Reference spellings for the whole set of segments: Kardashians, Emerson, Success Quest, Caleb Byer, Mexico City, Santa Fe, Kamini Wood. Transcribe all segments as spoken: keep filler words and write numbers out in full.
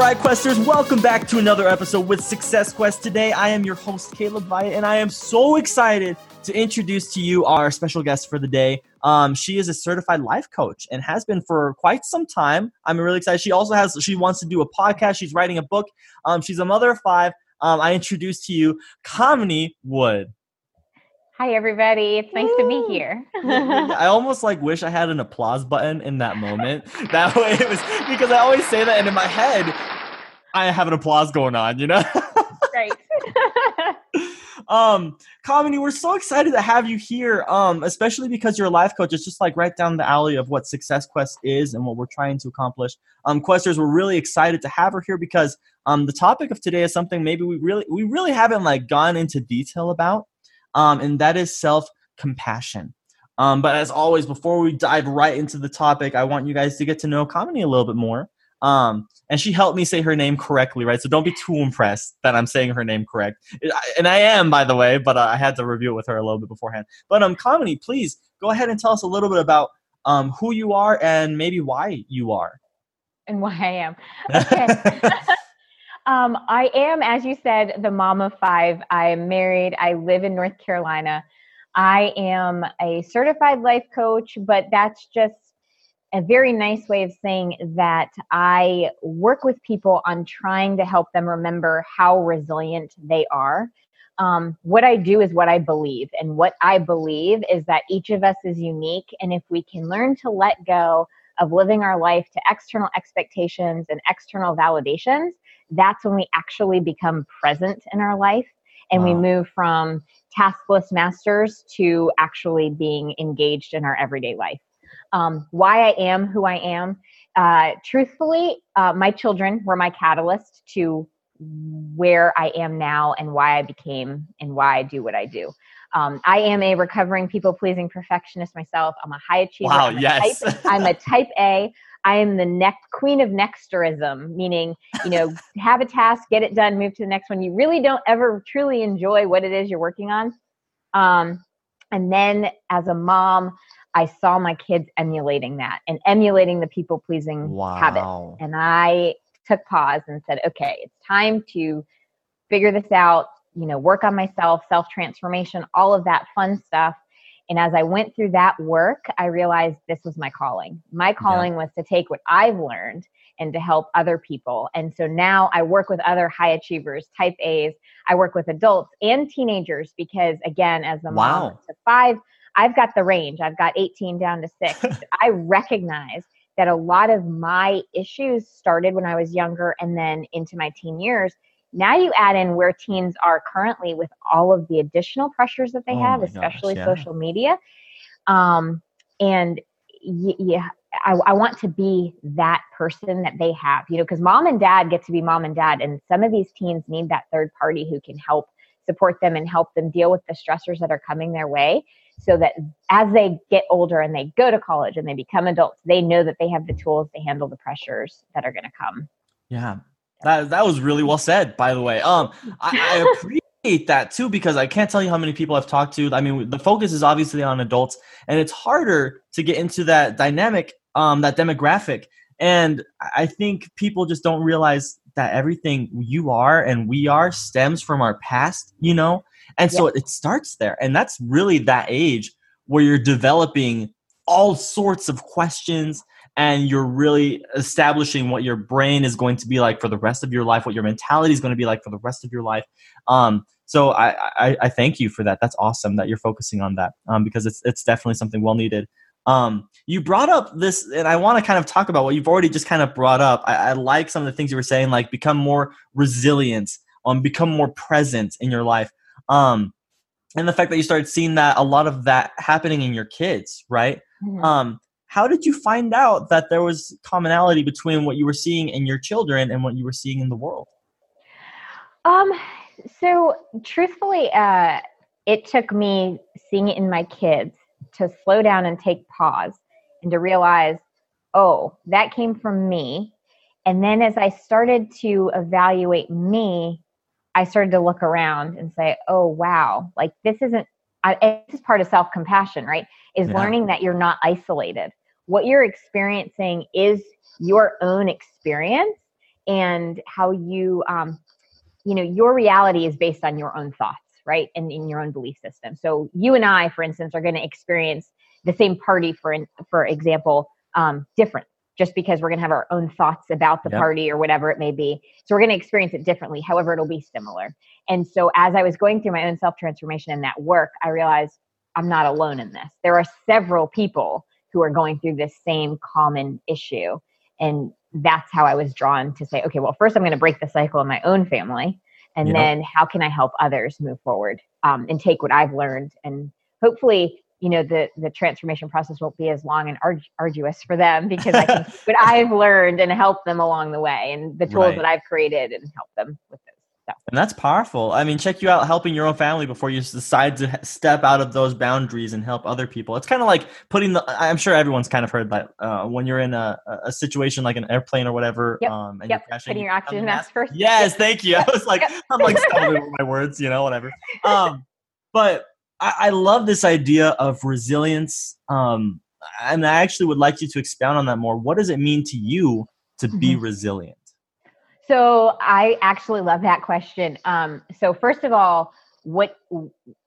right, Questers, welcome back to another episode with Success Quest. Today, I am your host, Caleb Byer, and I am so excited to introduce to you our special guest for the day. Um, she is a certified life coach and has been for quite some time. I'm really excited. She also has, she wants to do a podcast. She's writing a book. Um, she's a mother of five. Um, I introduce to you Kamini Wood. Hi, everybody. It's nice Woo. to be here. I almost like wish I had an applause button in that moment. That way it was, because I always say that and in my head, I have an applause going on, you know? Right. um, Kamini, we're so excited to have you here, um, especially because you're a life coach. It's just like right down the alley of what Success Quest is and what we're trying to accomplish. Um, Questers, we're really excited to have her here because um, the topic of today is something maybe we really we really haven't like gone into detail about. Um, and that is self-compassion. Um, but as always, before we dive right into the topic, I want you guys to get to know Kamini a little bit more. Um, and she helped me say her name correctly, right? So don't be too impressed that I'm saying her name correct. And I am, by the way, but I had to review it with her a little bit beforehand. But um, Kamini, please go ahead and tell us a little bit about um, who you are and maybe why you are. And why I am. Okay. Um, I am, as you said, the mom of five. I am married. I live in North Carolina. I am a certified life coach, but that's just a very nice way of saying that I work with people on trying to help them remember how resilient they are. Um, what I do is what I believe. And what I believe is that each of us is unique. And if we can learn to let go of living our life to external expectations and external validations, that's when we actually become present in our life and wow. we move from taskless masters to actually being engaged in our everyday life. Um, why I am who I am. Uh, truthfully, uh, my children were my catalyst to where I am now and why I became and why I do what I do. Um, I am a recovering people-pleasing perfectionist myself. I'm a high achiever. Wow, I'm a yes. type, I'm a type A. I am the neck queen of nexterism, meaning, you know, have a task, get it done, move to the next one. You really don't ever truly enjoy what it is you're working on. Um, and then as a mom, I saw my kids emulating that and emulating the people-pleasing wow. habit. And I took pause and said, okay, it's time to figure this out, you know, work on myself, self-transformation, all of that fun stuff. And as I went through that work, I realized this was my calling. My calling yeah. was to take what I've learned and to help other people. And so now I work with other high achievers, type A's. I work with adults and teenagers because, again, as a wow. mom to five, I've got the range. I've got eighteen down to six. I recognize that a lot of my issues started when I was younger and then into my teen years. Now you add in where teens are currently with all of the additional pressures that they oh have, especially gosh, yeah. social media. Um, and y- yeah, I, I want to be that person that they have, you know, because mom and dad get to be mom and dad. And some of these teens need that third party who can help support them and help them deal with the stressors that are coming their way so that as they get older and they go to college and they become adults, they know that they have the tools to handle the pressures that are going to come. Yeah. That that was really well said, by the way. Um, I, I appreciate that too, because I can't tell you how many people I've talked to. I mean, the focus is obviously on adults, and it's harder to get into that dynamic, um, that demographic. And I think people just don't realize that everything you are and we are stems from our past, you know? And so yeah. it starts there. And that's really that age where you're developing all sorts of questions, and you're really establishing what your brain is going to be like for the rest of your life, what your mentality is going to be like for the rest of your life. Um, so I, I, I thank you for that. That's awesome that you're focusing on that um, because it's it's definitely something well needed. Um, you brought up this, and I want to kind of talk about what you've already just kind of brought up. I, I like some of the things you were saying, like become more resilient, um, become more present in your life. Um, and the fact that you started seeing that a lot of that happening in your kids, right? Mm-hmm. Um, How did you find out that there was commonality between what you were seeing in your children and what you were seeing in the world? Um, so truthfully, uh, it took me seeing it in my kids to slow down and take pause and to realize, oh, that came from me. And then as I started to evaluate me, I started to look around and say, oh, wow, like this isn't, I, this is part of self-compassion, right? Is yeah. learning that you're not isolated. What you're experiencing is your own experience and how you, um, you know, your reality is based on your own thoughts, right? And in your own belief system. So you and I, for instance, are going to experience the same party, for, in, for example, um, different, just because we're going to have our own thoughts about the yep. party or whatever it may be. So we're going to experience it differently. However, it'll be similar. And so as I was going through my own self-transformation and that work, I realized I'm not alone in this. There are several people who are going through this same common issue. And that's how I was drawn to say, okay, well, first I'm going to break the cycle in my own family. And yep. then how can I help others move forward um, and take what I've learned? And hopefully, you know, the, the transformation process won't be as long and ardu- arduous for them, because I can, but I've learned and helped them along the way, and the tools right. that I've created and helped them with those. So. And that's powerful. I mean, check you out helping your own family before you decide to step out of those boundaries and help other people. It's kind of like putting the, I'm sure everyone's kind of heard that uh, when you're in a, a situation like an airplane or whatever, yep. um, and yep. you're crashing. Putting your oxygen mask first. Yes. Thank you. I was like, yep. I'm like stumbling with my words, you know, whatever. Um, but I love this idea of resilience, um, and I actually would like you to expound on that more. What does it mean to you to be mm-hmm. resilient? So I actually love that question. Um, so first of all, what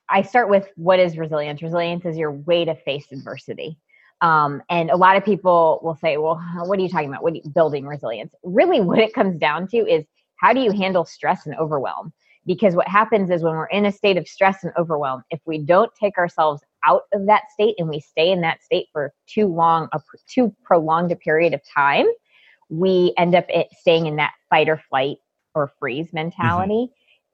I start with, what is resilience? Resilience is your way to face adversity. Um, and a lot of people will say, well, what are you talking about? What are you, building resilience? Really what it comes down to is, how do you handle stress and overwhelm? Because what happens is, when we're in a state of stress and overwhelm, if we don't take ourselves out of that state and we stay in that state for too long, a too prolonged a period of time, we end up staying in that fight or flight or freeze mentality.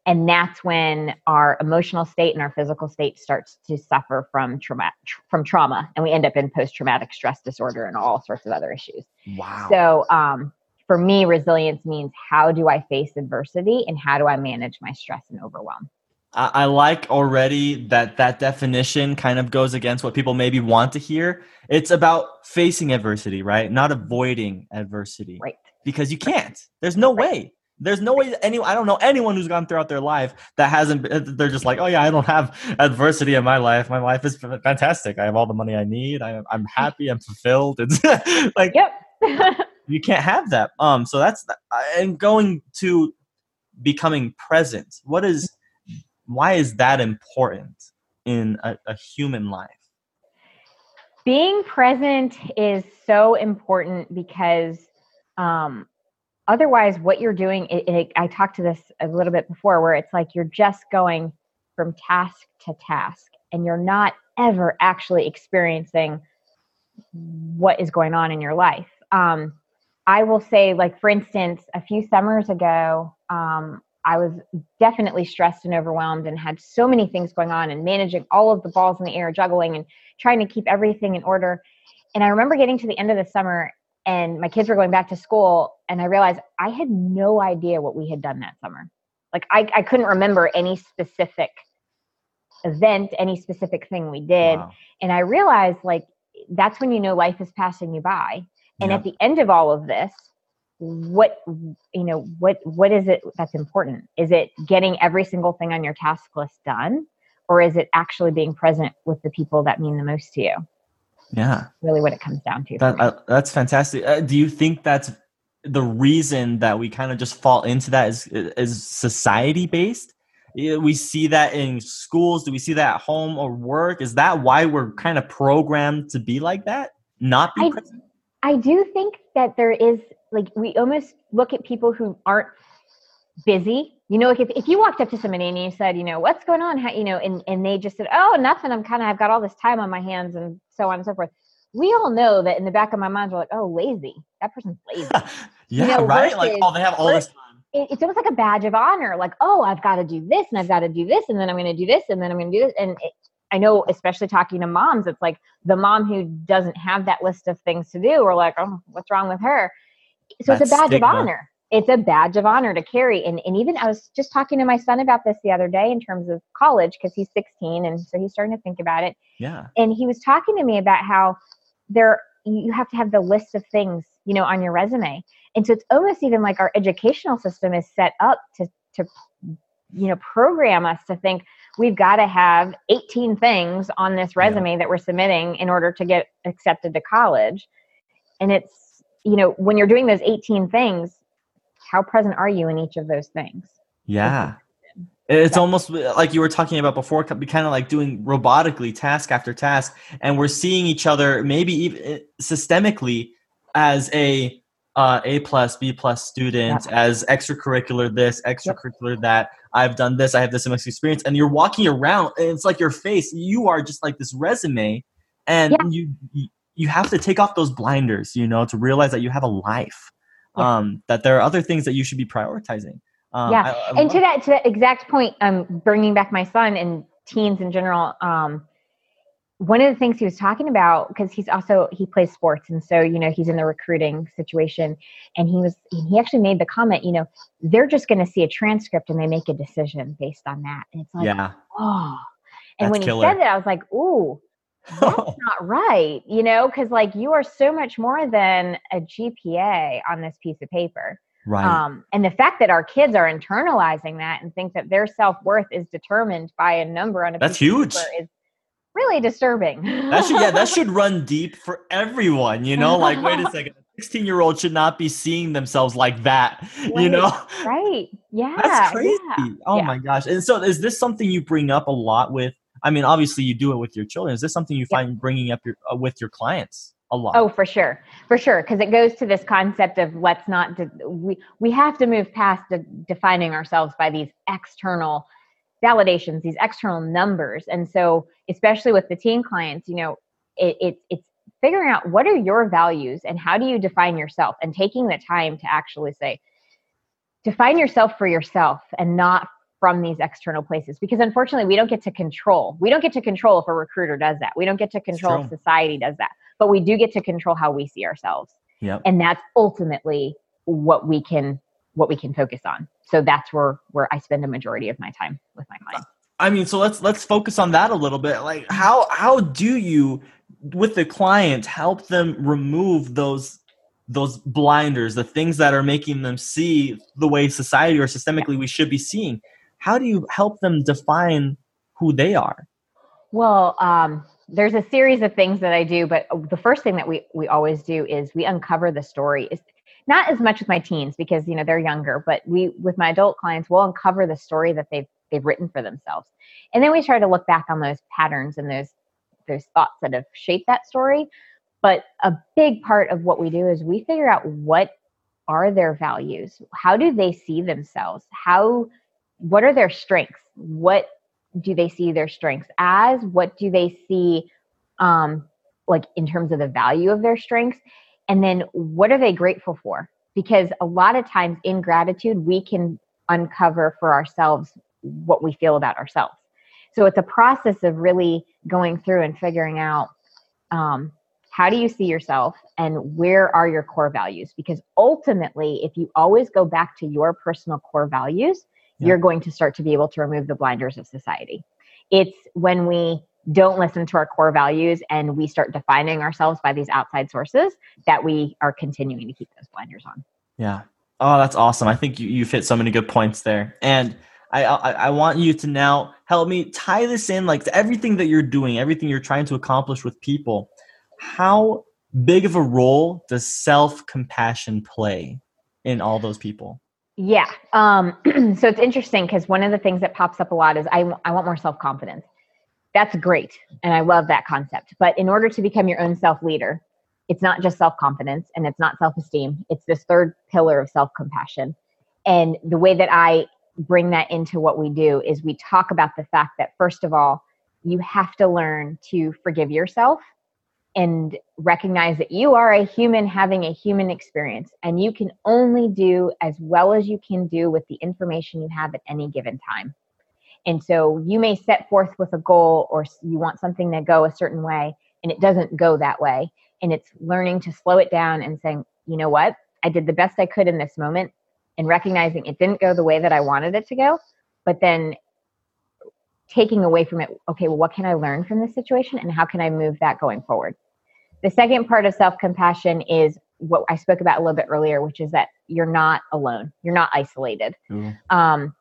Mm-hmm. And that's when our emotional state and our physical state starts to suffer from trauma, tr- from trauma. And we end up in post-traumatic stress disorder and all sorts of other issues. Wow. So, um, for me, resilience means, how do I face adversity and how do I manage my stress and overwhelm? I, I like already that that definition kind of goes against what people maybe want to hear. It's about facing adversity, right? Not avoiding adversity. Right. Because you can't. There's no right. way. There's no way that anyone, I don't know anyone who's gone throughout their life that hasn't, they're just like, oh yeah, I don't have adversity in my life. My life is fantastic. I have all the money I need. I, I'm happy. I'm fulfilled. It's like, yep. You can't have that. Um. So that's and going to becoming present. What is? Why is that important in a, a human life? Being present is so important because um, otherwise, what you're doing. It, it, I talked to this a little bit before, where it's like you're just going from task to task, and you're not ever actually experiencing what is going on in your life. Um, I will say, like, for instance, a few summers ago, um, I was definitely stressed and overwhelmed and had so many things going on and managing all of the balls in the air, juggling and trying to keep everything in order. And I remember getting to the end of the summer and my kids were going back to school, and I realized I had no idea what we had done that summer. Like I, I couldn't remember any specific event, any specific thing we did. Wow. And I realized, like, that's when you know life is passing you by. And yeah. at the end of all of this, what, you know, what, what is it that's important? Is it getting every single thing on your task list done? Or is it actually being present with the people that mean the most to you? Yeah. That's really what it comes down to. That, uh, that's fantastic. Uh, do you think that's the reason that we kind of just fall into that is, is society based? We see that in schools. Do we see that at home or work? Is that why we're kind of programmed to be like that? Not be I, present? I do think that there is, like, we almost look at people who aren't busy. You know, like if, if you walked up to somebody and you said, you know, what's going on? How, you know, and, and they just said, oh, nothing. I'm kind of, I've got all this time on my hands and so on and so forth. We all know that in the back of my mind, we're like, oh, lazy. That person's lazy. yeah, you know, right? Versus, like, oh, they have all this time. It, it's almost like a badge of honor. Like, oh, I've got to do this and I've got to do this and then I'm going to do this and then I'm going to do this. And it, I know, especially talking to moms, it's like the mom who doesn't have that list of things to do, we're like, oh, what's wrong with her? So that it's a badge stigma. of honor. It's a badge of honor to carry. And and even I was just talking to my son about this the other day in terms of college, because he's sixteen. And so he's starting to think about it. Yeah. And he was talking to me about how there you have to have the list of things, you know, on your resume. And so it's almost even like our educational system is set up to to, you know, program us to think, we've got to have eighteen things on this resume yeah. that we're submitting in order to get accepted to college. And it's, you know, when you're doing those eighteen things, how present are you in each of those things? Yeah. It's yeah. almost like you were talking about before, kind of like doing robotically task after task. And we're seeing each other maybe even systemically as a uh, A plus, B plus student, yeah. as extracurricular this, extracurricular yep. that. I've done this. I have this experience. And you're walking around and it's like your face. You are just like this resume. And yeah. you you have to take off those blinders, you know, to realize that you have a life, yeah. um, that there are other things that you should be prioritizing. Um, yeah. I, I and to that, to that exact point, I'm um, bringing back my son and teens in general. Um, one of the things he was talking about, cause he's also, he plays sports. And so, you know, he's in the recruiting situation, and he was, he actually made the comment, you know, they're just going to see a transcript and they make a decision based on that. And it's like, yeah. oh, and that's when he killer. said that, I was like, ooh, that's not right. You know, cause like you are so much more than a G P A on this piece of paper. Right. Um, and the fact that our kids are internalizing that and think that their self-worth is determined by a number on a that's piece huge. Of paper is really disturbing. That should, yeah, that should run deep for everyone, you know, like, wait a second, a sixteen-year-old should not be seeing themselves like that, right. you know? Right. Yeah. That's crazy. Yeah. Oh yeah. my gosh. And so is this something you bring up a lot with, I mean, obviously you do it with your children. Is this something you yeah. find bringing up your, uh, with your clients? A lot. Oh, for sure. For sure. Because it goes to this concept of let's not, de- we, we have to move past de- defining ourselves by these external validations, these external numbers. And so, especially with the teen clients, you know, it, it it's figuring out what are your values and how do you define yourself, and taking the time to actually say, define yourself for yourself and not from these external places, because unfortunately we don't get to control. We don't get to control if a recruiter does that. We don't get to control if society does that, but we do get to control how we see ourselves. Yep. And that's ultimately what we can, what we can focus on. So that's where, where I spend a majority of my time with my clients. I mean, so let's, let's focus on that a little bit. Like how, how do you with the client help them remove those those blinders, the things that are making them see the way society or systemically we should be seeing? How do you help them define who they are? Well, um, there's a series of things that I do, but the first thing that we, we always do is we uncover the story. It's not as much with my teens because, you know, they're younger, but we, with my adult clients, we'll uncover the story that they've, they've written for themselves. And then we try to look back on those patterns and those, those thoughts that have shaped that story. But a big part of what we do is we figure out what are their values? How do they see themselves? How, what are their strengths? What do they see their strengths as? What do they see um, like in terms of the value of their strengths? And then what are they grateful for? Because a lot of times in gratitude, we can uncover for ourselves what we feel about ourselves. So it's a process of really going through and figuring out um, how do you see yourself and where are your core values? Because ultimately, if you always go back to your personal core values, you're going to start to be able to remove the blinders of society. It's when we don't listen to our core values and we start defining ourselves by these outside sources that we are continuing to keep those blinders on. Yeah. Oh, that's awesome. I think you, you've hit so many good points there. And I, I, I want you to now help me tie this in, like to everything that you're doing, everything you're trying to accomplish with people. How big of a role does self-compassion play in all those people? Yeah. Um, so it's interesting because one of the things that pops up a lot is I, w- I want more self-confidence. That's great. And I love that concept. But in order to become your own self-leader, it's not just self-confidence and it's not self-esteem. It's this third pillar of self-compassion. And the way that I bring that into what we do is we talk about the fact that, first of all, you have to learn to forgive yourself and recognize that you are a human having a human experience, and you can only do as well as you can do with the information you have at any given time. And so you may set forth with a goal or you want something to go a certain way and it doesn't go that way. And it's learning to slow it down and saying, you know what, I did the best I could in this moment, and recognizing it didn't go the way that I wanted it to go, but then taking away from it, okay, well, what can I learn from this situation and how can I move that going forward? The second part of self-compassion is what I spoke about a little bit earlier, which is that you're not alone. You're not isolated. Mm. Um,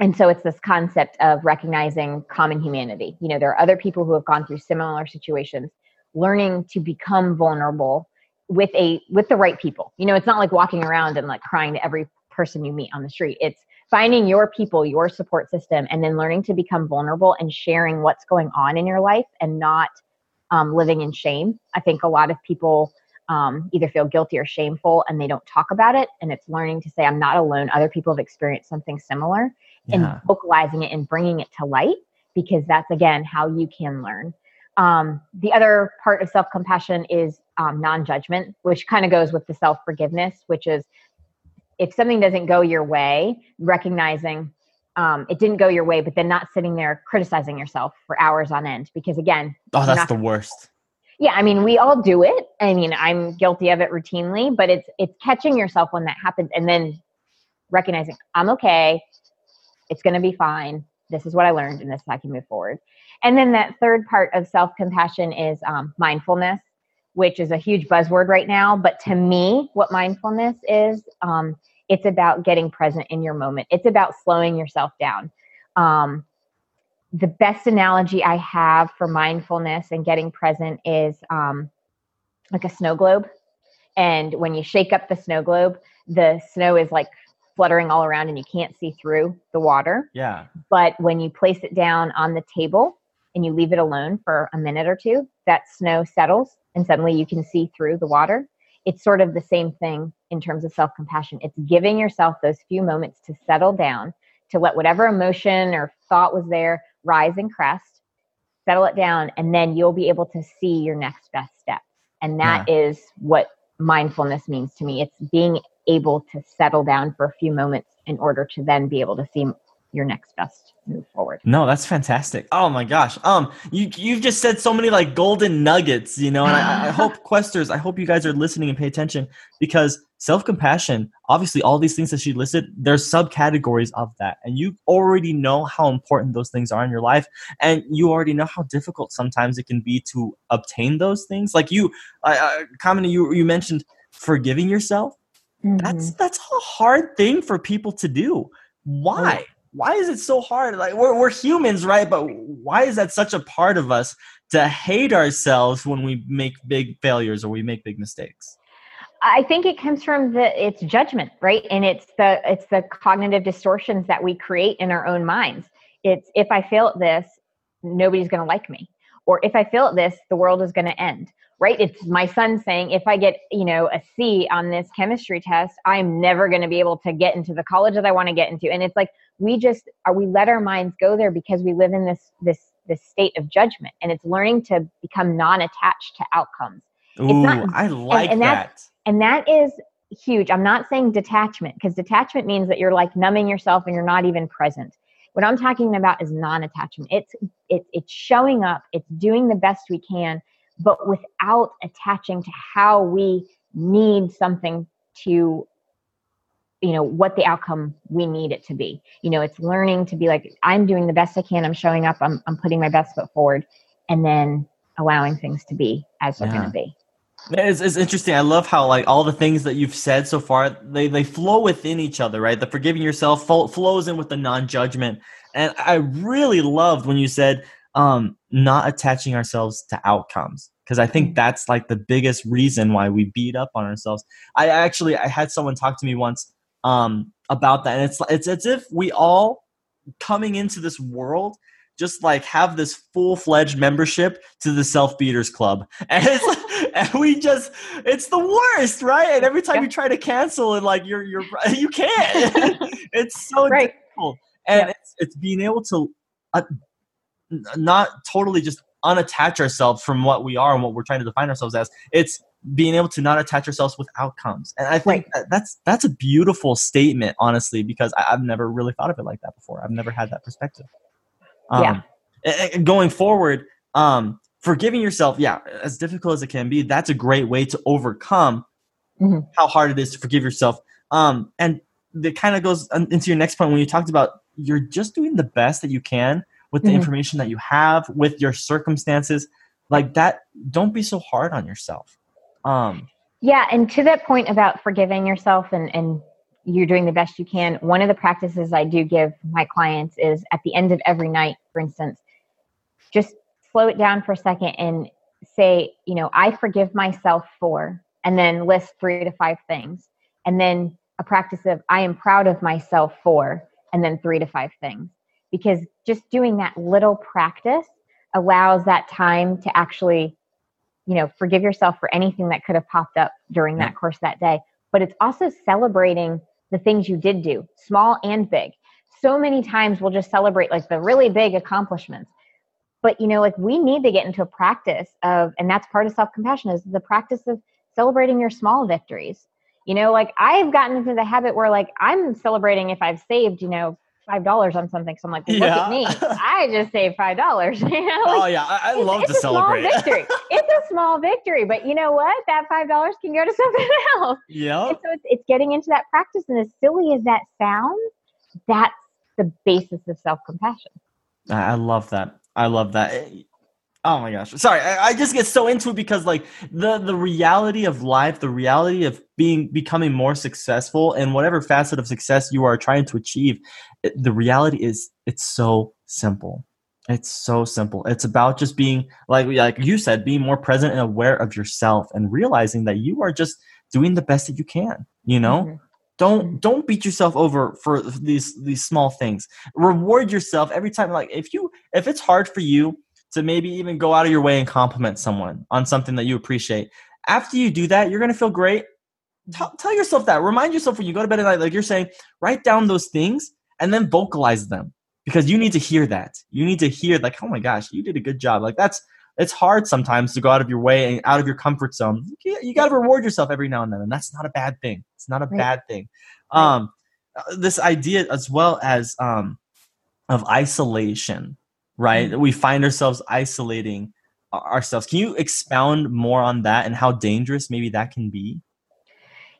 and so it's this concept of recognizing common humanity. You know, there are other people who have gone through similar situations, learning to become vulnerable with a with the right people. You know, it's not like walking around and like crying to every person you meet on the street. It's finding your people, your support system, and then learning to become vulnerable and sharing what's going on in your life and not um, living in shame. I think a lot of people um, either feel guilty or shameful and they don't talk about it. And it's learning to say, I'm not alone. Other people have experienced something similar yeah. and vocalizing it and bringing it to light, because that's, again, how you can learn. Um, the other part of self-compassion is um, non-judgment, which kind of goes with the self-forgiveness, which is if something doesn't go your way, recognizing um, it didn't go your way, but then not sitting there criticizing yourself for hours on end. Because again, oh, that's the worst. Yeah. I mean, we all do it. I mean, I'm guilty of it routinely, but it's, it's catching yourself when that happens and then recognizing I'm okay. It's going to be fine. This is what I learned and this is how I can move forward. And then that third part of self-compassion is um, mindfulness, which is a huge buzzword right now. But to me, what mindfulness is, um, it's about getting present in your moment. It's about slowing yourself down. Um, the best analogy I have for mindfulness and getting present is um, like a snow globe. And when you shake up the snow globe, the snow is like fluttering all around and you can't see through the water. Yeah. But when you place it down on the table and you leave it alone for a minute or two, that snow settles and suddenly you can see through the water. It's sort of the same thing in terms of self-compassion. It's giving yourself those few moments to settle down, to let whatever emotion or thought was there rise and crest, settle it down, and then you'll be able to see your next best step. And that yeah. is what mindfulness means to me. It's being able to settle down for a few moments in order to then be able to see your next best move forward. No, that's fantastic. Oh my gosh. Um, you, you've just said so many like golden nuggets, you know, and I, I hope Questers, I hope you guys are listening and pay attention, because self-compassion, obviously all these things that she listed, there's subcategories of that. And you already know how important those things are in your life. And you already know how difficult sometimes it can be to obtain those things. Like you, uh, Kamini, you, you mentioned forgiving yourself. Mm-hmm. That's, that's a hard thing for people to do. Why? Oh. Why is it so hard? Like we're we're humans, right? But why is that such a part of us to hate ourselves when we make big failures or we make big mistakes? I think it comes from the it's judgment, right? And it's the it's the cognitive distortions that we create in our own minds. It's if I fail at this, nobody's going to like me, or if I fail at this, the world is going to end, right? It's my son saying, if I get, you know, a C on this chemistry test, I'm never going to be able to get into the college that I want to get into. And it's like, we just are, we let our minds go there because we live in this, this, this state of judgment, and it's learning to become non-attached to outcomes. Ooh, it's not, I like and, and that. And that is huge. I'm not saying detachment, because detachment means that you're like numbing yourself and you're not even present. What I'm talking about is non-attachment. It's, it, it's showing up, it's doing the best we can, but without attaching to how we need something to, you know, what the outcome we need it to be. You know, it's learning to be like, I'm doing the best I can. I'm showing up. I'm I'm putting my best foot forward, and then allowing things to be as they're yeah. going to be. It's, it's interesting. I love how like all the things that you've said so far, they, they flow within each other, right? The forgiving yourself fo- flows in with the non-judgment. And I really loved when you said um, not attaching ourselves to outcomes, because I think that's like the biggest reason why we beat up on ourselves. I actually, I had someone talk to me once um, about that. And it's, it's as if we all coming into this world just like have this full-fledged membership to the Self-Beaters Club. And it's like, and we just, it's the worst, right? And every time yeah. you try to cancel it, like you're, you're, you can't. It's so right. difficult. And yeah. it's, it's being able to uh, not totally just unattach ourselves from what we are and what we're trying to define ourselves as. It's being able to not attach ourselves with outcomes. And I think right. that's, that's a beautiful statement, honestly, because I, I've never really thought of it like that before. I've never had that perspective. Um, yeah. And, and going forward, um, forgiving yourself, yeah, as difficult as it can be, that's a great way to overcome mm-hmm. how hard it is to forgive yourself. Um, and that kind of goes into your next point when you talked about you're just doing the best that you can with the mm-hmm. information that you have, with your circumstances. Like that, don't be so hard on yourself. Um, yeah, and to that point about forgiving yourself and, and you're doing the best you can, one of the practices I do give my clients is at the end of every night, for instance, just slow it down for a second and say, you know, I forgive myself for, and then list three to five things. And then a practice of I am proud of myself for, and then three to five things. Because just doing that little practice allows that time to actually, you know, forgive yourself for anything that could have popped up during that course that day. But it's also celebrating the things you did do, small and big. So many times we'll just celebrate like the really big accomplishments. But, you know, like we need to get into a practice of, and that's part of self-compassion, is the practice of celebrating your small victories. You know, like I've gotten into the habit where like I'm celebrating if I've saved, you know, five dollars on something. So I'm like, well, look yeah. at me. I just saved five dollars. You know? Like, oh yeah. I, I love it's, to it's celebrate. It's a small victory. It's a small victory, but you know what? That five dollars can go to something else. Yeah. And so it's, it's getting into that practice. And as silly as that sounds, that's the basis of self-compassion. I love that. I love that. Oh my gosh. Sorry. I, I just get so into it because like the, the reality of life, the reality of being, becoming more successful and whatever facet of success you are trying to achieve, it, the reality is it's so simple. It's so simple. It's about just being like, like you said, being more present and aware of yourself and realizing that you are just doing the best that you can, you know? Mm-hmm. Don't don't beat yourself over for these these small things. Reward yourself every time. Like if you if it's hard for you to maybe even go out of your way and compliment someone on something that you appreciate, after you do that, you're gonna feel great. Tell, tell yourself that. Remind yourself when you go to bed at night, like you're saying, write down those things and then vocalize them because you need to hear that. You need to hear like, oh my gosh, you did a good job. Like that's it's hard sometimes to go out of your way and out of your comfort zone. You, you got to reward yourself every now and then. And that's not a bad thing. It's not a right. bad thing. Right. Um, this idea as well as um, of isolation, right? Mm-hmm. We find ourselves isolating ourselves. Can you expound more on that and how dangerous maybe that can be?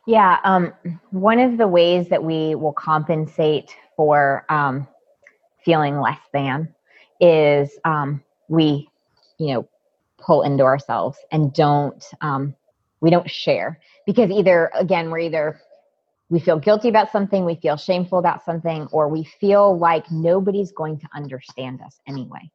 Yeah. Um, one of the ways that we will compensate for um, feeling less than is um, we, you know, pull into ourselves and don't, um, we don't share because either, again, we're either, we feel guilty about something, we feel shameful about something, or we feel like nobody's going to understand us anyway.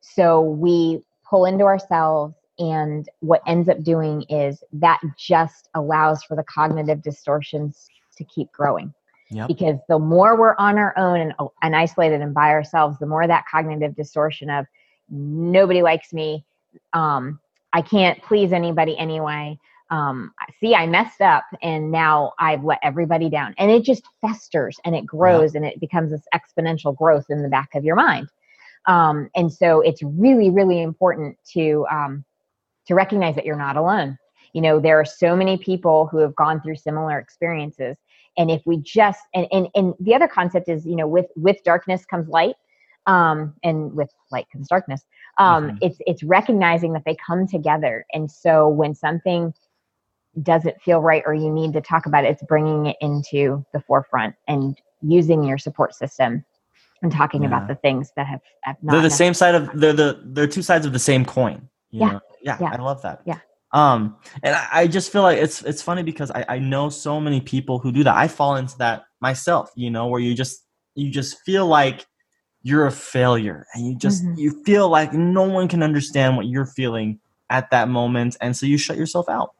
So we pull into ourselves and what ends up doing is that just allows for the cognitive distortions to keep growing. Yep. Because the more we're on our own and, and isolated and by ourselves, the more that cognitive distortion of, nobody likes me. Um, I can't please anybody anyway. Um, see, I messed up and now I've let everybody down. And it just festers and it grows yeah. and it becomes this exponential growth in the back of your mind. Um, and so it's really, really important to, um, to recognize that you're not alone. You know, there are so many people who have gone through similar experiences. And if we just, and, and, and the other concept is, you know, with, with darkness comes light. Um, and with light comes darkness. Um, mm-hmm. It's it's recognizing that they come together. And so when something doesn't feel right or you need to talk about it, it's bringing it into the forefront and using your support system and talking yeah. about the things that have, have not. They're the same side of they're the they're two sides of the same coin. You yeah. know? yeah, yeah, I love that. Yeah. Um, and I, I just feel like it's it's funny because I, I know so many people who do that. I fall into that myself. You know, where you just you just feel like you're a failure and you just, mm-hmm. you feel like no one can understand what you're feeling at that moment. And so you shut yourself out.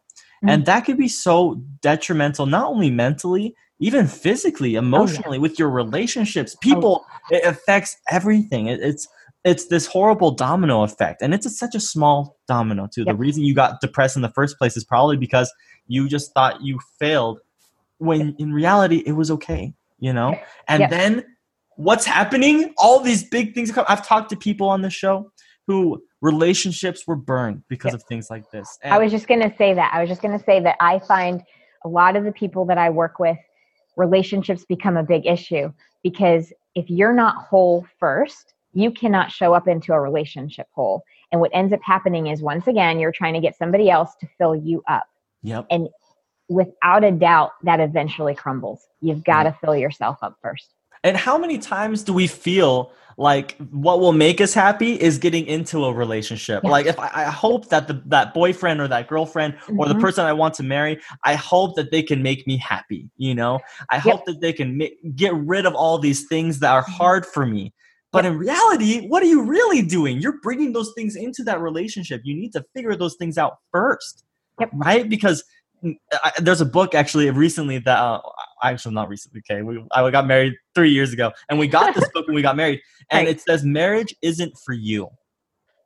Mm-hmm. And that could be so detrimental, not only mentally, even physically, emotionally, oh, yeah. with your relationships, people, oh. it affects everything. It, it's, it's this horrible domino effect. And it's a, such a small domino too. Yep. The reason you got depressed in the first place is probably because you just thought you failed when yep. in reality it was okay, you know? And yep. then what's happening? All these big things come. I've talked to people on the show who relationships were burned because yep. of things like this. And I was just going to say that. I was just going to say that I find a lot of the people that I work with, relationships become a big issue because if you're not whole first, you cannot show up into a relationship whole. And what ends up happening is once again, you're trying to get somebody else to fill you up. Yep. And without a doubt, that eventually crumbles. You've got to yep. fill yourself up first. And how many times do we feel like what will make us happy is getting into a relationship? Yeah. Like if I, I hope that the, that boyfriend or that girlfriend mm-hmm. or the person I want to marry, I hope that they can make me happy. You know, I yep. hope that they can ma- get rid of all these things that are hard for me. But yep. in reality, what are you really doing? You're bringing those things into that relationship. You need to figure those things out first, yep. right? Because I, there's a book actually recently that uh, actually not recently, okay? We, I got married three years ago and we got this book and we got married and right. It says marriage isn't for you.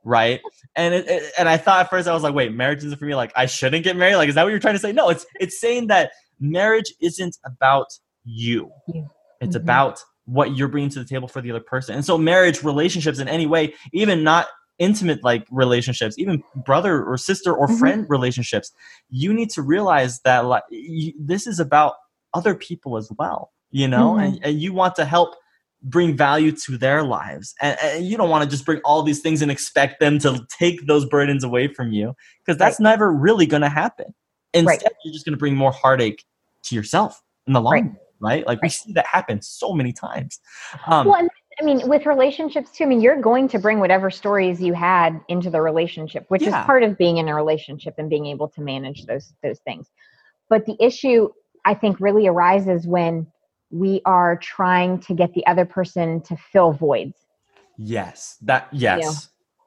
Right. And it, it, and I thought at first, I was like, wait, marriage isn't for me. Like I shouldn't get married. Like, is that what you're trying to say? No, it's, it's saying that marriage isn't about you. It's mm-hmm. about what you're bringing to the table for the other person. And so marriage relationships in any way, even not intimate, like relationships, even brother or sister or mm-hmm. friend relationships, you need to realize that like, you, this is about other people as well, you know, mm-hmm. and, and you want to help bring value to their lives. And, and you don't want to just bring all these things and expect them to take those burdens away from you, because that's right. never really going to happen. Instead, right. you're just going to bring more heartache to yourself in the long run, right. right? Like right. we see that happen so many times. Um, well, and I mean, with relationships too, I mean, you're going to bring whatever stories you had into the relationship, which yeah. is part of being in a relationship and being able to manage those, those things. But the issue I think really arises when we are trying to get the other person to fill voids. Yes. That, yes. You know?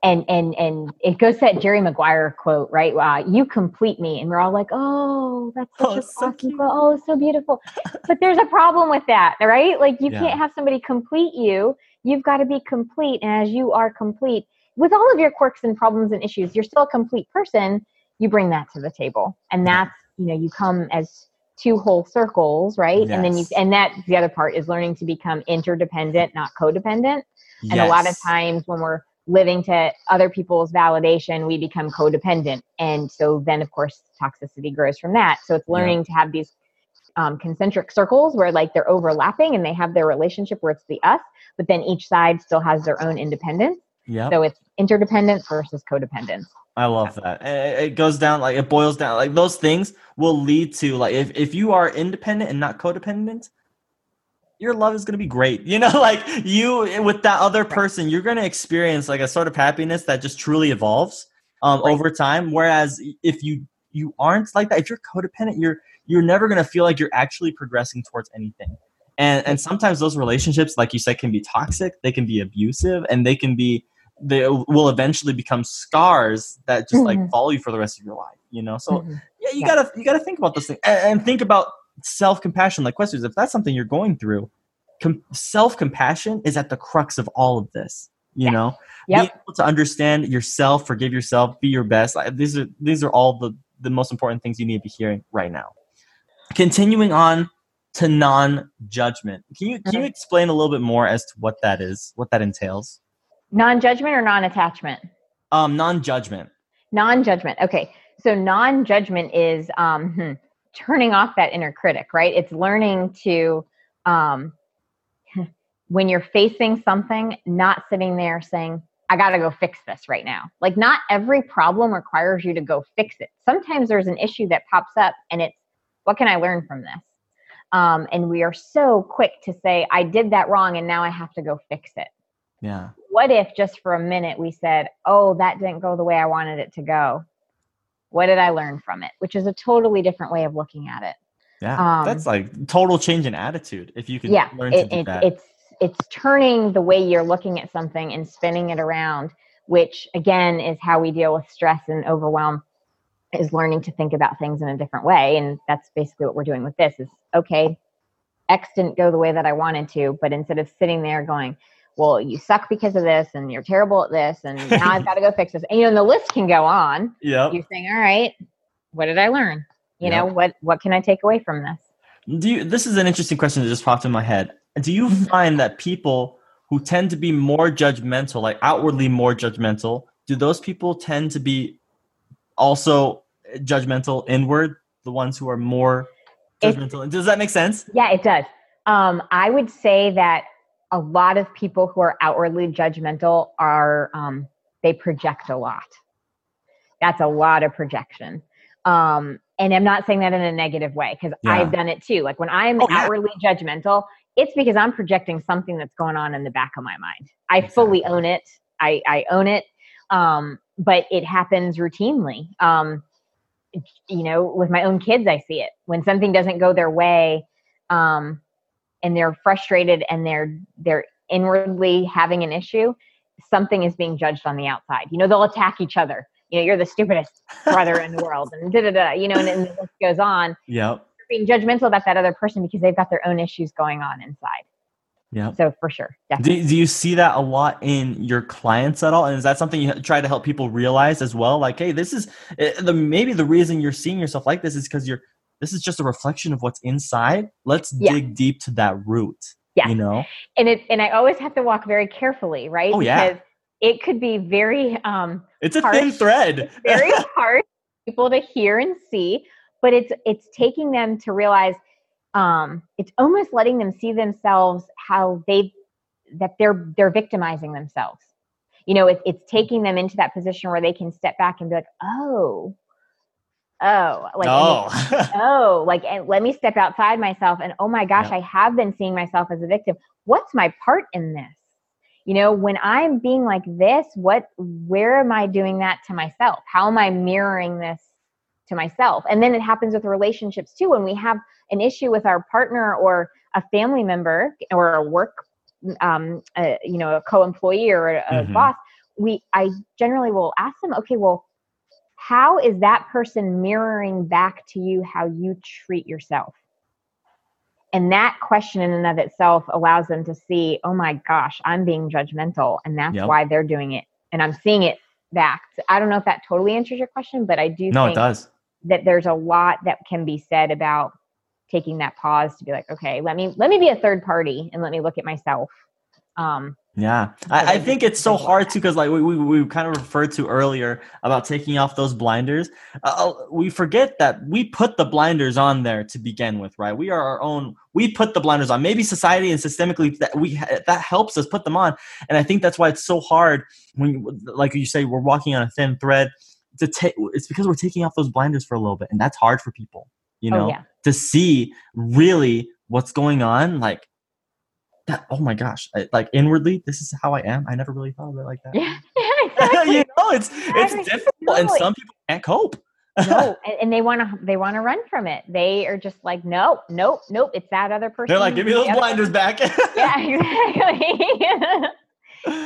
And, and, and it goes to that Jerry Maguire quote, right? Uh, you complete me. And we're all like, oh, that's such oh, a so awesome quote. Oh, so beautiful. But there's a problem with that, right? Like you yeah. can't have somebody complete you. You've got to be complete. And as you are complete with all of your quirks and problems and issues, you're still a complete person. You bring that to the table. And that's, you know, you come as two whole circles, right? Yes. And then you, and that the other part is learning to become interdependent, not codependent. Yes. And a lot of times when we're living to other people's validation, we become codependent. And so then of course toxicity grows from that. So it's learning yeah. to have these um, concentric circles where like they're overlapping and they have their relationship where it's the us, but then each side still has their own independence. Yeah. So it's interdependence versus codependence. I love that. It goes down, like it boils down, like those things will lead to like, if, if you are independent and not codependent, your love is going to be great. You know, like you, with that other person, you're going to experience like a sort of happiness that just truly evolves um, right. over time. Whereas if you, you aren't like that, if you're codependent, you're, you're never going to feel like you're actually progressing towards anything. And, and sometimes those relationships, like you said, can be toxic, they can be abusive, and they can be, they will eventually become scars that just like mm-hmm. follow you for the rest of your life, you know? So mm-hmm. yeah, you yeah. gotta, you gotta think about those things and, and think about self-compassion. Like questions, if that's something you're going through, com- self-compassion is at the crux of all of this, you yeah. know, yep. being able to understand yourself, forgive yourself, be your best. Like, these are, these are all the, the most important things you need to be hearing right now. Continuing on to non-judgment. Can you, mm-hmm. can you explain a little bit more as to what that is, what that entails? Non-judgment or non-attachment? Um, non-judgment. Non-judgment. Okay. So non-judgment is um, hmm, turning off that inner critic, right? It's learning to, um, when you're facing something, not sitting there saying, I got to go fix this right now. Like not every problem requires you to go fix it. Sometimes there's an issue that pops up and it's, what can I learn from this? Um, and we are so quick to say, I did that wrong and now I have to go fix it. Yeah. What if just for a minute we said, oh, that didn't go the way I wanted it to go. What did I learn from it? Which is a totally different way of looking at it. Yeah. Um, that's like total change in attitude. If you can yeah, learn it, to do it, that. It's, it's turning the way you're looking at something and spinning it around, which again is how we deal with stress and overwhelm, is learning to think about things in a different way. And that's basically what we're doing with this is, okay, X didn't go the way that I wanted to, but instead of sitting there going, well, you suck because of this and you're terrible at this and now I've got to go fix this. And, you know, and the list can go on. Yep. You're saying, all right, what did I learn? You yep. know, what, what can I take away from this? Do you, this is an interesting question that just popped in my head. Do you find that people who tend to be more judgmental, like outwardly more judgmental, do those people tend to be also judgmental inward, the ones who are more judgmental? It's, does that make sense? Yeah, it does. Um, I would say that a lot of people who are outwardly judgmental are, um, they project a lot. That's a lot of projection. Um, and I'm not saying that in a negative way, because yeah. I've done it too. Like when I'm oh, outwardly yeah. judgmental, it's because I'm projecting something that's going on in the back of my mind. I exactly. fully own it. I, I own it. Um, but it happens routinely. Um, you know, with my own kids, I see it when something doesn't go their way. Um, and they're frustrated and they're, they're inwardly having an issue, something is being judged on the outside. You know, they'll attack each other. You know, you're the stupidest brother in the world and da da da, you know, and, and the list goes on. Yeah. being judgmental about that other person because they've got their own issues going on inside. Yeah. So for sure. Definitely. Do, do you see that a lot in your clients at all? And is that something you try to help people realize as well? Like, hey, this is the, maybe the reason you're seeing yourself like this is because you're, this is just a reflection of what's inside. Let's yeah. dig deep to that root. Yeah. You know? And it, and I always have to walk very carefully, right? Oh yeah. Because it could be very, um, it's a harsh, thin thread. It's very hard for people to hear and see, but it's, it's taking them to realize, um, it's almost letting them see themselves how they, that they're, they're victimizing themselves. You know, it, it's taking them into that position where they can step back and be like, Oh, Oh, like, oh, and, oh, like, and let me step outside myself. And oh my gosh, yeah. I have been seeing myself as a victim. What's my part in this? You know, when I'm being like this, what, where am I doing that to myself? How am I mirroring this to myself? And then it happens with relationships too. When we have an issue with our partner or a family member or a work, um, a, you know, a co-employee or a, a mm-hmm. boss, we, I generally will ask them, okay, well, how is that person mirroring back to you how you treat yourself? And that question in and of itself allows them to see, oh my gosh, I'm being judgmental. And that's yep. why they're doing it. And I'm seeing it back. So I don't know if that totally answers your question, but I do no, think it does. That there's a lot that can be said about taking that pause to be like, okay, let me, let me be a third party and let me look at myself. Um, Yeah. I, I think it's so hard too, because like we, we, we kind of referred to earlier about taking off those blinders. Uh, we forget that we put the blinders on there to begin with, right? We are our own, we put the blinders on. Maybe society and systemically that we, that helps us put them on. And I think that's why it's so hard when, like you say, we're walking on a thin thread to take, it's because we're taking off those blinders for a little bit. And that's hard for people, you know, oh, yeah. to see really what's going on. Like, that, oh my gosh, I, like inwardly, this is how I am. I never really thought of it like that. Yeah, exactly. You know, it's it's difficult, no, and some people can't cope. No, and, and they want to they want to run from it. They are just like, nope, nope, nope. It's that other person. They're like, give me those blinders back. Yeah, exactly.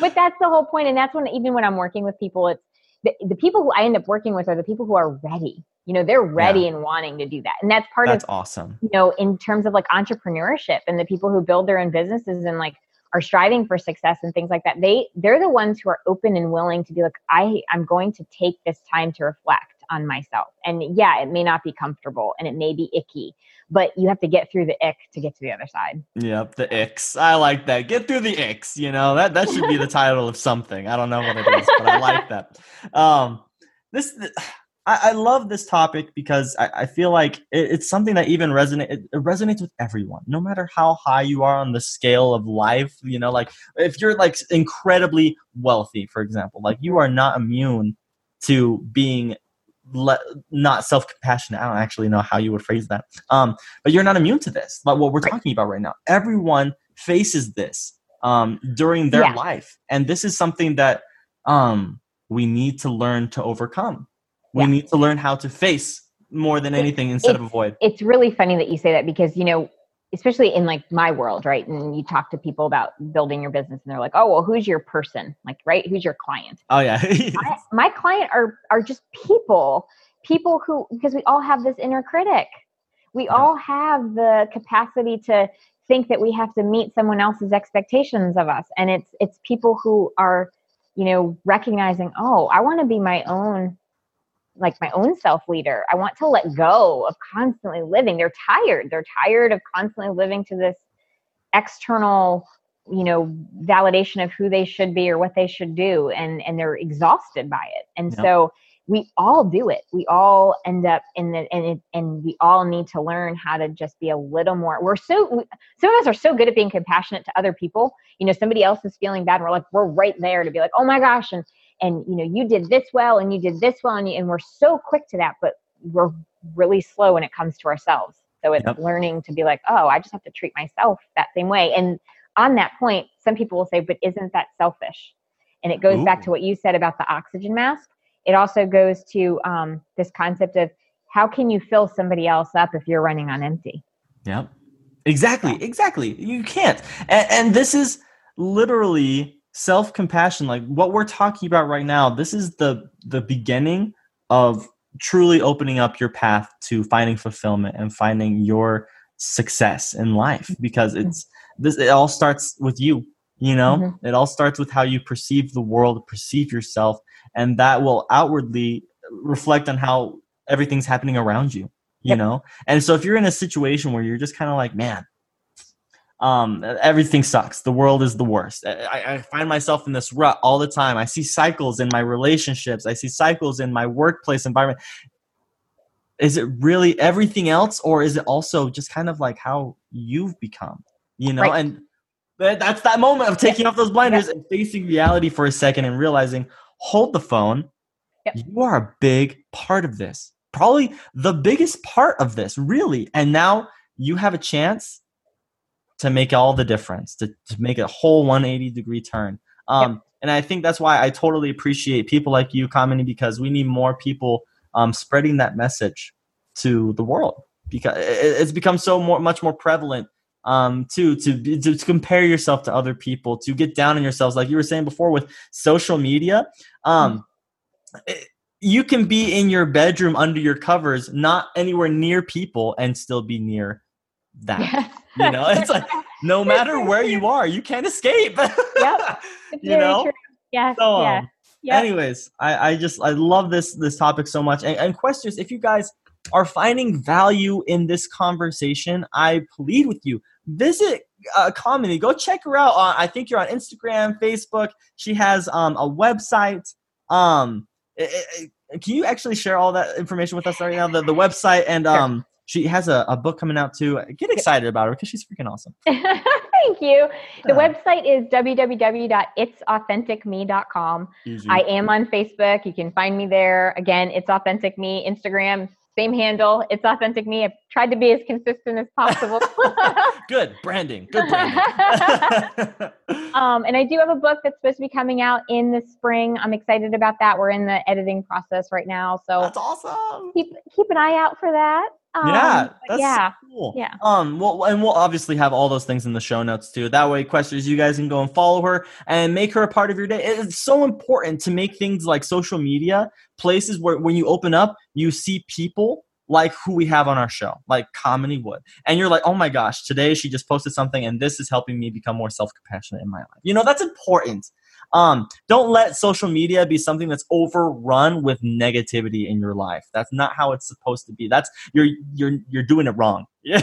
But that's the whole point, and that's when even when I'm working with people, it's the, the people who I end up working with are the people who are ready. You know, they're ready yeah. and wanting to do that. And that's part that's of, awesome. You know, in terms of like entrepreneurship and the people who build their own businesses and like are striving for success and things like that. They, they're the ones who are open and willing to be like, I, I'm going to take this time to reflect on myself. And yeah, it may not be comfortable and it may be icky, but you have to get through the ick to get to the other side. Yep. The icks. I like that. Get through the icks. You know, that, that should be the title of something. I don't know what it is, but I like that. Um, this, th- I love this topic because I feel like it's something that even resonate, it resonates with everyone, no matter how high you are on the scale of life. You know, like if you're like incredibly wealthy, for example, like you are not immune to being le- not self-compassionate. I don't actually know how you would phrase that. Um, but you're not immune to this, like what we're talking about right now. Everyone faces this um, during their yeah. life. And this is something that um, we need to learn to overcome. We yeah. need to learn how to face more than anything instead it's, of avoid. It's really funny that you say that because, you know, especially in like my world, right? And you talk to people about building your business and they're like, oh, well, who's your person? Like, right? Who's your client? Oh, yeah. I, my client are are just people, people who, because we all have this inner critic. We yeah. all have the capacity to think that we have to meet someone else's expectations of us. And it's it's people who are, you know, recognizing, oh, I want to be my own like my own self-leader. I want to let go of constantly living. They're tired. They're tired of constantly living to this external, you know, validation of who they should be or what they should do. And, and they're exhausted by it. And yeah. so we all do it. We all end up in the, and it, and we all need to learn how to just be a little more. We're so, we, some of us are so good at being compassionate to other people. You know, somebody else is feeling bad and we're like, we're right there to be like, oh my gosh. And, And, you know, you did this well and you did this well and, you, and we're so quick to that, but we're really slow when it comes to ourselves. So it's yep. learning to be like, oh, I just have to treat myself that same way. And on that point, some people will say, but isn't that selfish? And it goes Ooh. back to what you said about the oxygen mask. It also goes to um, this concept of how can you fill somebody else up if you're running on empty? Yep. Exactly. Exactly. You can't. And, and this is literally self-compassion, like what we're talking about right now, this is the the beginning of truly opening up your path to finding fulfillment and finding your success in life, because it's this, it all starts with you, you know, mm-hmm. It all starts with how you perceive the world, perceive yourself, and that will outwardly reflect on how everything's happening around you, you yep. know? And so if you're in a situation where you're just kind of like, man, um, everything sucks. The world is the worst. I, I find myself in this rut all the time. I see cycles in my relationships. I see cycles in my workplace environment. Is it really everything else? Or is it also just kind of like how you've become, you know? Right. And that's that moment of taking yep. off those blinders yep. and facing reality for a second and realizing, hold the phone. Yep. You are a big part of this, probably the biggest part of this, really. And now you have a chance to make all the difference, to, to make a whole one hundred eighty degree turn. Um, yep. And I think that's why I totally appreciate people like you, Kamini, because we need more people um, spreading that message to the world, because it, it's become so more, much more prevalent um, to, to, to, to compare yourself to other people, to get down on yourselves. Like you were saying before with social media, um, mm-hmm. you can be in your bedroom under your covers, not anywhere near people, and still be near that. Yeah. You know, it's like no matter where you are, you can't escape. Yep. You know? Yeah. So, yeah. Um, yep. Anyways, I, I just I love this this topic so much. And, and Questers, if you guys are finding value in this conversation, I plead with you, visit uh, Kamini. Go check her out. On, I think you're on Instagram, Facebook. She has um, a website. Um, It, it, can you actually share all that information with us right now? The, the website, and um, sure. She has a, a book coming out too. Get excited about her because she's freaking awesome. Thank you. The uh, website is w w w dot its authentic me dot com. Easy. I am on Facebook. You can find me there. Again, It's Authentic Me. Instagram, same handle. It's Authentic Me. I've tried to be as consistent as possible. Good branding. Good branding. um, and I do have a book that's supposed to be coming out in the spring. I'm excited about that. We're in the editing process right now. So that's awesome. Keep keep an eye out for that. Um, yeah. That's yeah. So cool. Yeah. Um, well, and we'll obviously have all those things in the show notes too. That way, Questers, you guys can go and follow her and make her a part of your day. It's so important to make things like social media places where when you open up, you see people like who we have on our show, like Kamini Wood. And you're like, oh my gosh, today she just posted something and this is helping me become more self-compassionate in my life. You know, that's important. Um, don't let social media be something that's overrun with negativity in your life. That's not how it's supposed to be. That's you're you're you're doing it wrong. you're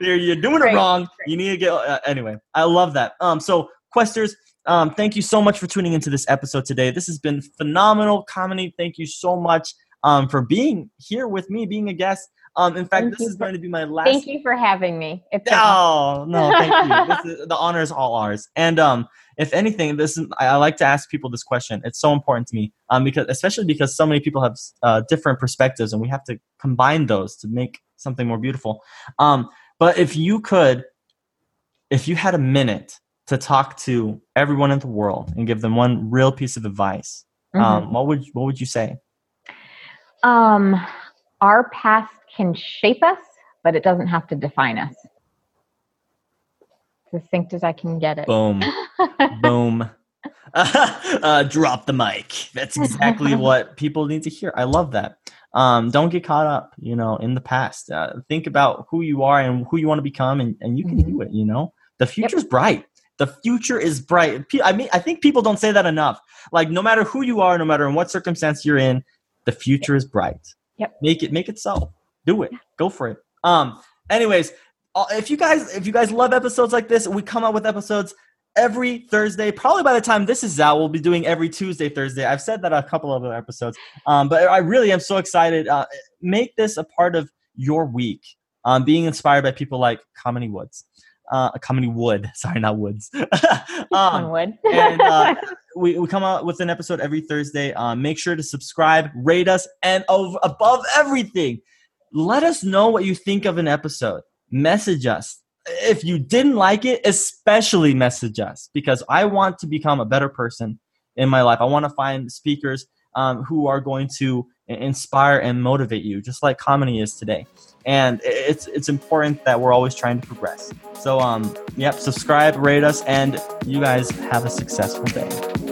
you're doing right, it wrong. Right. You need to get uh, anyway. I love that. Um, so Questers, um, thank you so much for tuning into this episode today. This has been phenomenal, Kamini. Thank you so much um for being here with me, being a guest. Um, in fact, thank this is for, going to be my last. Thank you for having me. It's oh, no, thank you. This is, the honor is all ours. And um, if anything, this is, I, I like to ask people this question. It's so important to me, um, because especially because so many people have uh, different perspectives, and we have to combine those to make something more beautiful. Um, but if you could, if you had a minute to talk to everyone in the world and give them one real piece of advice, mm-hmm. um, what would what would you say? Um, our past can shape us, but it doesn't have to define us. Succinct as I can get it. Boom. Boom. Uh, uh, drop the mic. That's exactly what people need to hear. I love that. Um, don't get caught up, you know, in the past. Uh, think about who you are and who you want to become, and, and you can mm-hmm. do it, you know? The future's yep. bright. The future is bright. I mean, I think people don't say that enough. Like, no matter who you are, no matter in what circumstance you're in, the future yep. is bright. Yep. Make it, make it so. Do it. Go for it. Um, anyways, if you guys, if you guys love episodes like this, we come out with episodes every Thursday. Probably by the time this is out, we'll be doing every Tuesday, Thursday. I've said that a couple of other episodes, um, but I really am so excited. Uh, make this a part of your week. Um, being inspired by people like Kamini Woods, uh, Kamini Wood. Sorry, not Woods. um, Wood. and, uh, We, we come out with an episode every Thursday. Um, make sure to subscribe, rate us, and over, above everything, let us know what you think of an episode. Message us. If you didn't like it, especially message us, because I want to become a better person in my life. I want to find speakers um, who are going to inspire and motivate you, just like Kamini is today. And it's it's important that we're always trying to progress. So, um, yep, subscribe, rate us, and you guys have a successful day.